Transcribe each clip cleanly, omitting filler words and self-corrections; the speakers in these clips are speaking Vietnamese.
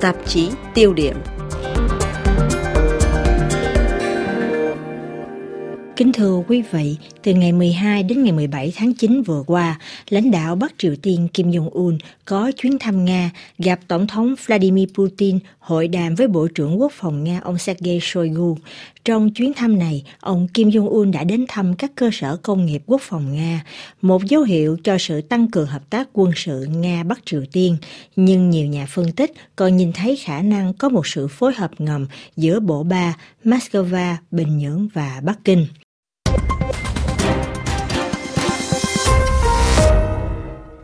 Tạp chí tiêu điểm. Kính thưa quý vị, từ ngày 12 đến ngày 17 tháng 9 vừa qua, lãnh đạo Bắc Triều Tiên Kim Jong-un có chuyến thăm Nga, gặp Tổng thống Vladimir Putin, hội đàm với Bộ trưởng Quốc phòng Nga ông Sergei Shoigu. Trong chuyến thăm này, ông Kim Jong-un đã đến thăm các cơ sở công nghiệp quốc phòng Nga, một dấu hiệu cho sự tăng cường hợp tác quân sự Nga-Bắc Triều Tiên. Nhưng nhiều nhà phân tích còn nhìn thấy khả năng có một sự phối hợp ngầm giữa bộ ba Matxcơva, Bình Nhưỡng và Bắc Kinh.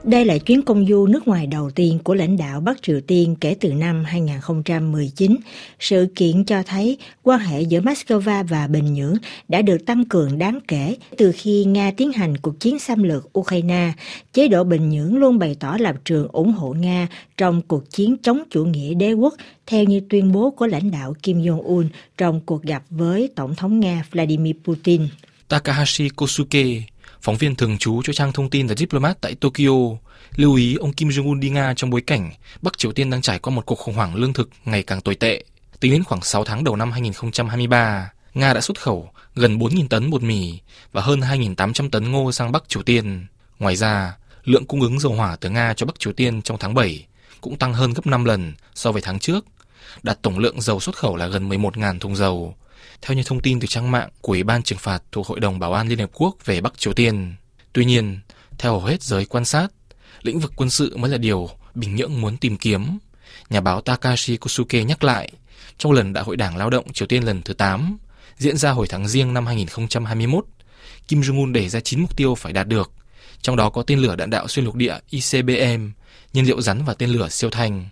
Đây là chuyến công du nước ngoài đầu tiên của lãnh đạo Bắc Triều Tiên kể từ năm 2019. Sự kiện cho thấy quan hệ giữa Moscow và Bình Nhưỡng đã được tăng cường đáng kể từ khi Nga tiến hành cuộc chiến xâm lược Ukraina. Chế độ Bình Nhưỡng luôn bày tỏ lập trường ủng hộ Nga trong cuộc chiến chống chủ nghĩa đế quốc, theo như tuyên bố của lãnh đạo Kim Jong-un trong cuộc gặp với Tổng thống Nga Vladimir Putin. Takahashi Kosuke, phóng viên thường trú cho trang thông tin The Diplomat tại Tokyo, lưu ý ông Kim Jong-un đi Nga trong bối cảnh Bắc Triều Tiên đang trải qua một cuộc khủng hoảng lương thực ngày càng tồi tệ. Tính đến khoảng 6 tháng đầu năm 2023, Nga đã xuất khẩu gần 4.000 tấn bột mì và hơn 2.800 tấn ngô sang Bắc Triều Tiên. Ngoài ra, lượng cung ứng dầu hỏa từ Nga cho Bắc Triều Tiên trong tháng 7 cũng tăng hơn gấp 5 lần so với tháng trước, đạt tổng lượng dầu xuất khẩu là gần 11.000 thùng dầu, theo như thông tin từ trang mạng của Ủy ban trừng phạt thuộc Hội đồng Bảo an Liên Hợp Quốc về Bắc Triều Tiên. Tuy nhiên, theo hầu hết giới quan sát, lĩnh vực quân sự mới là điều Bình Nhưỡng muốn tìm kiếm, nhà báo Takashi Kosuke nhắc lại trong lần Đại hội Đảng Lao động Triều Tiên lần thứ 8 diễn ra hồi tháng Giêng năm 2021. Kim Jong-un đề ra 9 mục tiêu phải đạt được, trong đó có tên lửa đạn đạo xuyên lục địa ICBM, nhiên liệu rắn và tên lửa siêu thanh.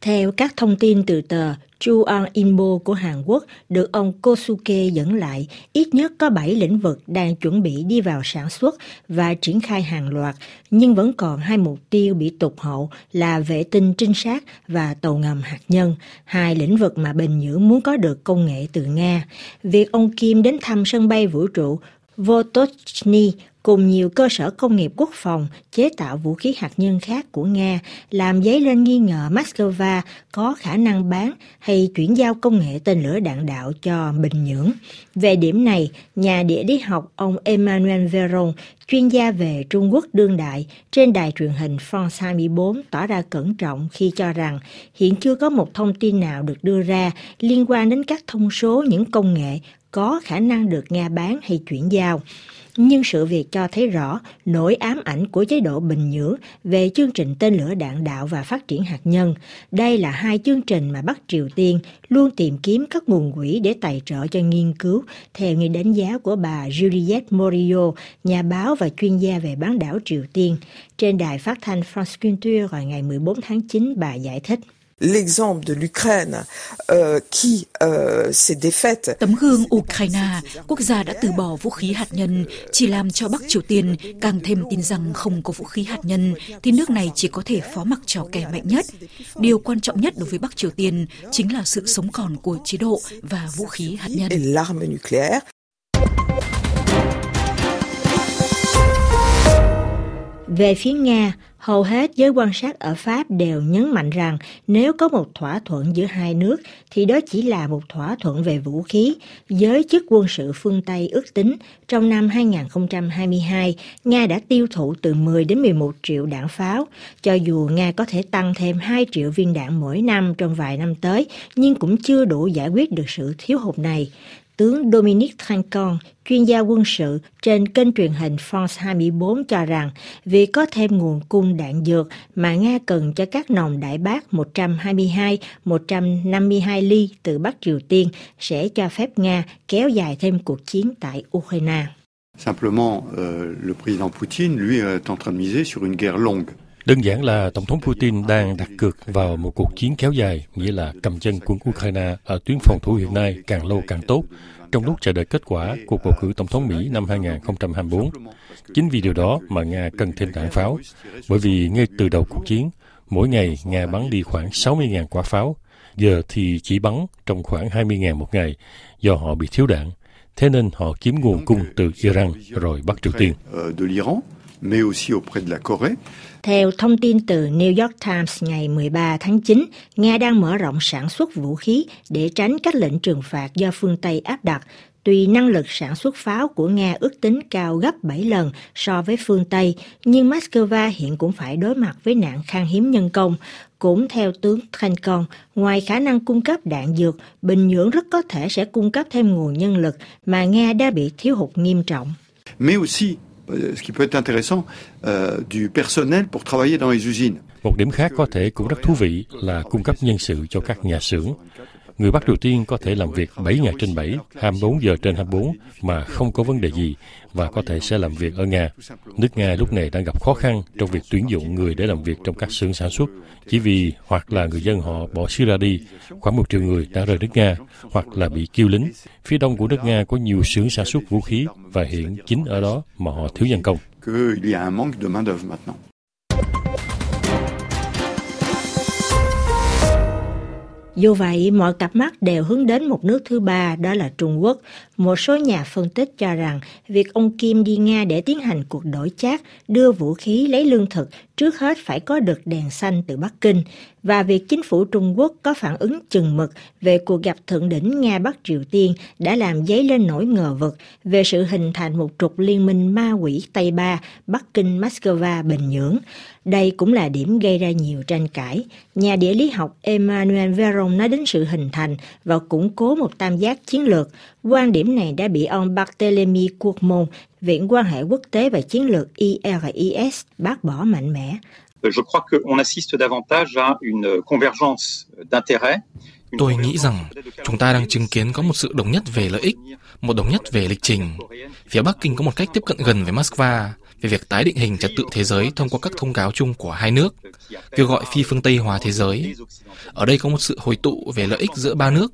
Theo các thông tin từ tờ JoongAng Ilbo của Hàn Quốc được ông Kosuke dẫn lại, ít nhất có 7 lĩnh vực đang chuẩn bị đi vào sản xuất và triển khai hàng loạt, nhưng vẫn còn 2 mục tiêu bị tụt hậu là vệ tinh trinh sát và tàu ngầm hạt nhân, 2 lĩnh vực mà Bình Nhưỡng muốn có được công nghệ từ Nga. Việc ông Kim đến thăm sân bay vũ trụ Vostochny cùng nhiều cơ sở công nghiệp quốc phòng chế tạo vũ khí hạt nhân khác của Nga làm dấy lên nghi ngờ Moscow có khả năng bán hay chuyển giao công nghệ tên lửa đạn đạo cho Bình Nhưỡng. Về điểm này, nhà địa lý học ông Emmanuel Véron, chuyên gia về Trung Quốc đương đại, trên đài truyền hình France 24 tỏ ra cẩn trọng khi cho rằng hiện chưa có một thông tin nào được đưa ra liên quan đến các thông số những công nghệ có khả năng được Nga bán hay chuyển giao. Nhưng sự việc cho thấy rõ nỗi ám ảnh của chế độ Bình Nhưỡng về chương trình tên lửa đạn đạo và phát triển hạt nhân. Đây là 2 chương trình mà Bắc Triều Tiên luôn tìm kiếm các nguồn quỹ để tài trợ cho nghiên cứu, theo như đánh giá của bà Juliette Morillo, nhà báo và chuyên gia về bán đảo Triều Tiên. Trên đài phát thanh France Culture vào ngày 14 tháng 9, bà giải thích. Tấm gương Ukraina, quốc gia đã từ bỏ vũ khí hạt nhân, chỉ làm cho Bắc Triều Tiên càng thêm tin rằng không có vũ khí hạt nhân thì nước này chỉ có thể phó mặc cho kẻ mạnh nhất. Điều quan trọng nhất đối với Bắc Triều Tiên chính là sự sống còn của chế độ và vũ khí hạt nhân. Về phía Nga, hầu hết giới quan sát ở Pháp đều nhấn mạnh rằng nếu có một thỏa thuận giữa hai nước thì đó chỉ là một thỏa thuận về vũ khí. Giới chức quân sự phương Tây ước tính trong năm 2022, Nga đã tiêu thụ từ 10 đến 11 triệu đạn pháo. Cho dù Nga có thể tăng thêm 2 triệu viên đạn mỗi năm trong vài năm tới, nhưng cũng chưa đủ giải quyết được sự thiếu hụt này. Tướng Dominique Trinquand, chuyên gia quân sự trên kênh truyền hình France 24 cho rằng vì có thêm nguồn cung đạn dược mà Nga cần cho các nòng đại bác 122-152 ly từ Bắc Triều Tiên sẽ cho phép Nga kéo dài thêm cuộc chiến tại Ukraina. Đơn giản là Tổng thống Putin đang đặt cược vào một cuộc chiến kéo dài, nghĩa là cầm chân quân Ukraine ở tuyến phòng thủ hiện nay càng lâu càng tốt, trong lúc chờ đợi kết quả cuộc bầu cử Tổng thống Mỹ năm 2024. Chính vì điều đó mà Nga cần thêm đạn pháo, bởi vì ngay từ đầu cuộc chiến, mỗi ngày Nga bắn đi khoảng 60.000 quả pháo, giờ thì chỉ bắn trong khoảng 20.000 một ngày do họ bị thiếu đạn, thế nên họ kiếm nguồn cung từ Iran rồi Bắc Triều Tiên. mais aussi auprès de la Corée. Theo thông tin từ New York Times ngày 13 tháng 9, Nga đang mở rộng sản xuất vũ khí để tránh các lệnh trừng phạt do phương Tây áp đặt. Tuy năng lực sản xuất pháo của Nga ước tính cao gấp 7 lần so với phương Tây, nhưng Moscow hiện cũng phải đối mặt với nạn khan hiếm nhân công. Cũng theo tướng Trinquand, ngoài khả năng cung cấp đạn dược, Bình Nhưỡng rất có thể sẽ cung cấp thêm nguồn nhân lực mà Nga đã bị thiếu hụt nghiêm trọng. Mais aussi, ce qui peut être intéressant, du personnel pour travailler dans les usines. Một điểm khác có thể cũng rất thú vị là cung cấp nhân sự cho các nhà xưởng. Người Bắc Triều Tiên có thể làm việc 7 ngày trên 7, 24 giờ trên 24 mà không có vấn đề gì và có thể sẽ làm việc ở Nga. Nước Nga lúc này đang gặp khó khăn trong việc tuyển dụng người để làm việc trong các xưởng sản xuất, chỉ vì hoặc là người dân họ bỏ xứ ra đi, khoảng 1 triệu người đã rời nước Nga, hoặc là bị kiêu lính. Phía đông của nước Nga có nhiều xưởng sản xuất vũ khí và hiện chính ở đó mà họ thiếu nhân công. Dù vậy, mọi cặp mắt đều hướng đến một nước thứ ba, đó là Trung Quốc. Một số nhà phân tích cho rằng, việc ông Kim đi Nga để tiến hành cuộc đổi chác, đưa vũ khí lấy lương thực, trước hết phải có được đèn xanh từ Bắc Kinh. Và việc chính phủ Trung Quốc có phản ứng chừng mực về cuộc gặp thượng đỉnh Nga-Bắc Triều Tiên đã làm dấy lên nỗi ngờ vực về sự hình thành một trục liên minh ma quỷ Tây Ba, Bắc Kinh, Moscow, Bình Nhưỡng. Đây cũng là điểm gây ra nhiều tranh cãi. Nhà địa lý học Emmanuel Véron nói đến sự hình thành và củng cố một tam giác chiến lược. Quan điểm này đã bị ông Barthélemy Courmont, Viện quan hệ quốc tế và chiến lược IRIS, bác bỏ mạnh mẽ. Tôi nghĩ rằng chúng ta đang chứng kiến có một sự đồng nhất về lợi ích, một đồng nhất về lịch trình. Phía Bắc Kinh có một cách tiếp cận gần với Moscow về việc tái định hình trật tự thế giới thông qua các thông cáo chung của hai nước, kêu gọi phi phương Tây hóa thế giới. Ở đây có một sự hội tụ về lợi ích giữa ba nước.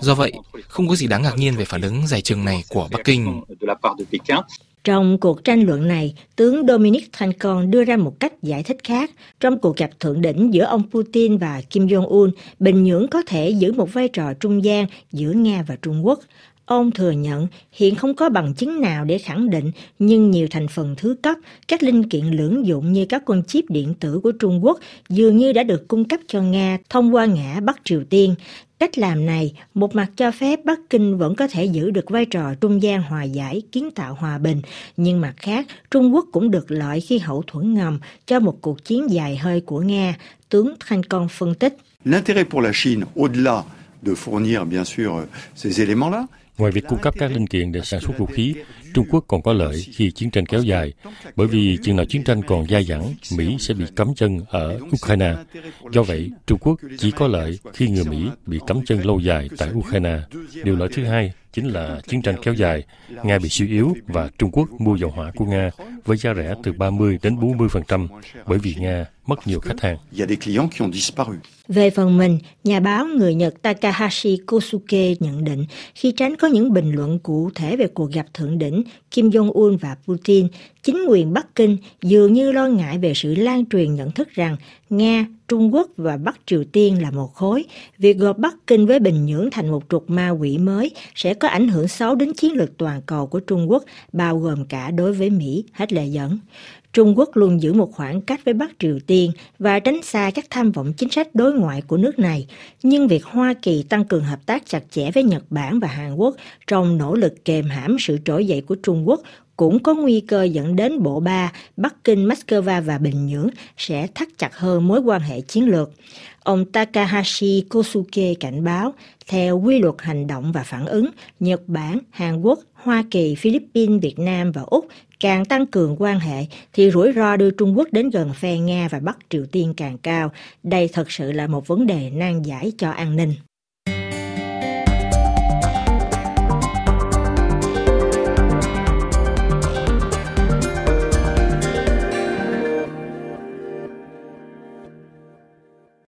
Do vậy, không có gì đáng ngạc nhiên về phản ứng dài chừng này của Bắc Kinh. Trong cuộc tranh luận này, tướng Dominique Trinquand đưa ra một cách giải thích khác. Trong cuộc gặp thượng đỉnh giữa ông Putin và Kim Jong-un, Bình Nhưỡng có thể giữ một vai trò trung gian giữa Nga và Trung Quốc. Ông thừa nhận hiện không có bằng chứng nào để khẳng định, nhưng nhiều thành phần thứ cấp, các linh kiện lưỡng dụng như các con chip điện tử của Trung Quốc dường như đã được cung cấp cho Nga thông qua ngã Bắc Triều Tiên. Cách làm này, một mặt cho phép Bắc Kinh vẫn có thể giữ được vai trò trung gian hòa giải, kiến tạo hòa bình, nhưng mặt khác, Trung Quốc cũng được lợi khi hậu thuẫn ngầm cho một cuộc chiến dài hơi của Nga, tướng Trinquand phân tích. L'intérêt pour la Chine, au-delà de fournir bien sûr ces éléments-là. Ngoài việc cung cấp các linh kiện để sản xuất vũ khí, Trung Quốc còn có lợi khi chiến tranh kéo dài, bởi vì chừng nào chiến tranh còn dai dẳng, Mỹ sẽ bị cắm chân ở Ukraina. Do vậy, Trung Quốc chỉ có lợi khi người Mỹ bị cắm chân lâu dài tại Ukraina. Điều lợi thứ hai chính là chiến tranh kéo dài, Nga bị suy yếu và Trung Quốc mua dầu hỏa của Nga với giá rẻ từ 30 đến 40% bởi vì Nga mất nhiều khách hàng. Về phần mình, nhà báo người Nhật Takahashi Kosuke nhận định khi tránh có những bình luận cụ thể về cuộc gặp thượng đỉnh Kim Jong-un và Putin, chính quyền Bắc Kinh dường như lo ngại về sự lan truyền nhận thức rằng Nga, Trung Quốc và Bắc Triều Tiên là một khối. Việc gộp Bắc Kinh với Bình Nhưỡng thành một trục ma quỷ mới sẽ có ảnh hưởng xấu đến chiến lược toàn cầu của Trung Quốc, bao gồm cả đối với Mỹ, hết lời dẫn. Trung Quốc luôn giữ một khoảng cách với Bắc Triều Tiên và tránh xa các tham vọng chính sách đối ngoại của nước này. Nhưng việc Hoa Kỳ tăng cường hợp tác chặt chẽ với Nhật Bản và Hàn Quốc trong nỗ lực kìm hãm sự trỗi dậy của Trung Quốc cũng có nguy cơ dẫn đến bộ ba Bắc Kinh, Moscow và Bình Nhưỡng sẽ thắt chặt hơn mối quan hệ chiến lược. Ông Takahashi Kosuke cảnh báo, theo quy luật hành động và phản ứng, Nhật Bản, Hàn Quốc, Hoa Kỳ, Philippines, Việt Nam và Úc càng tăng cường quan hệ thì rủi ro đưa Trung Quốc đến gần phe Nga và Bắc Triều Tiên càng cao. Đây thật sự là một vấn đề nan giải cho an ninh.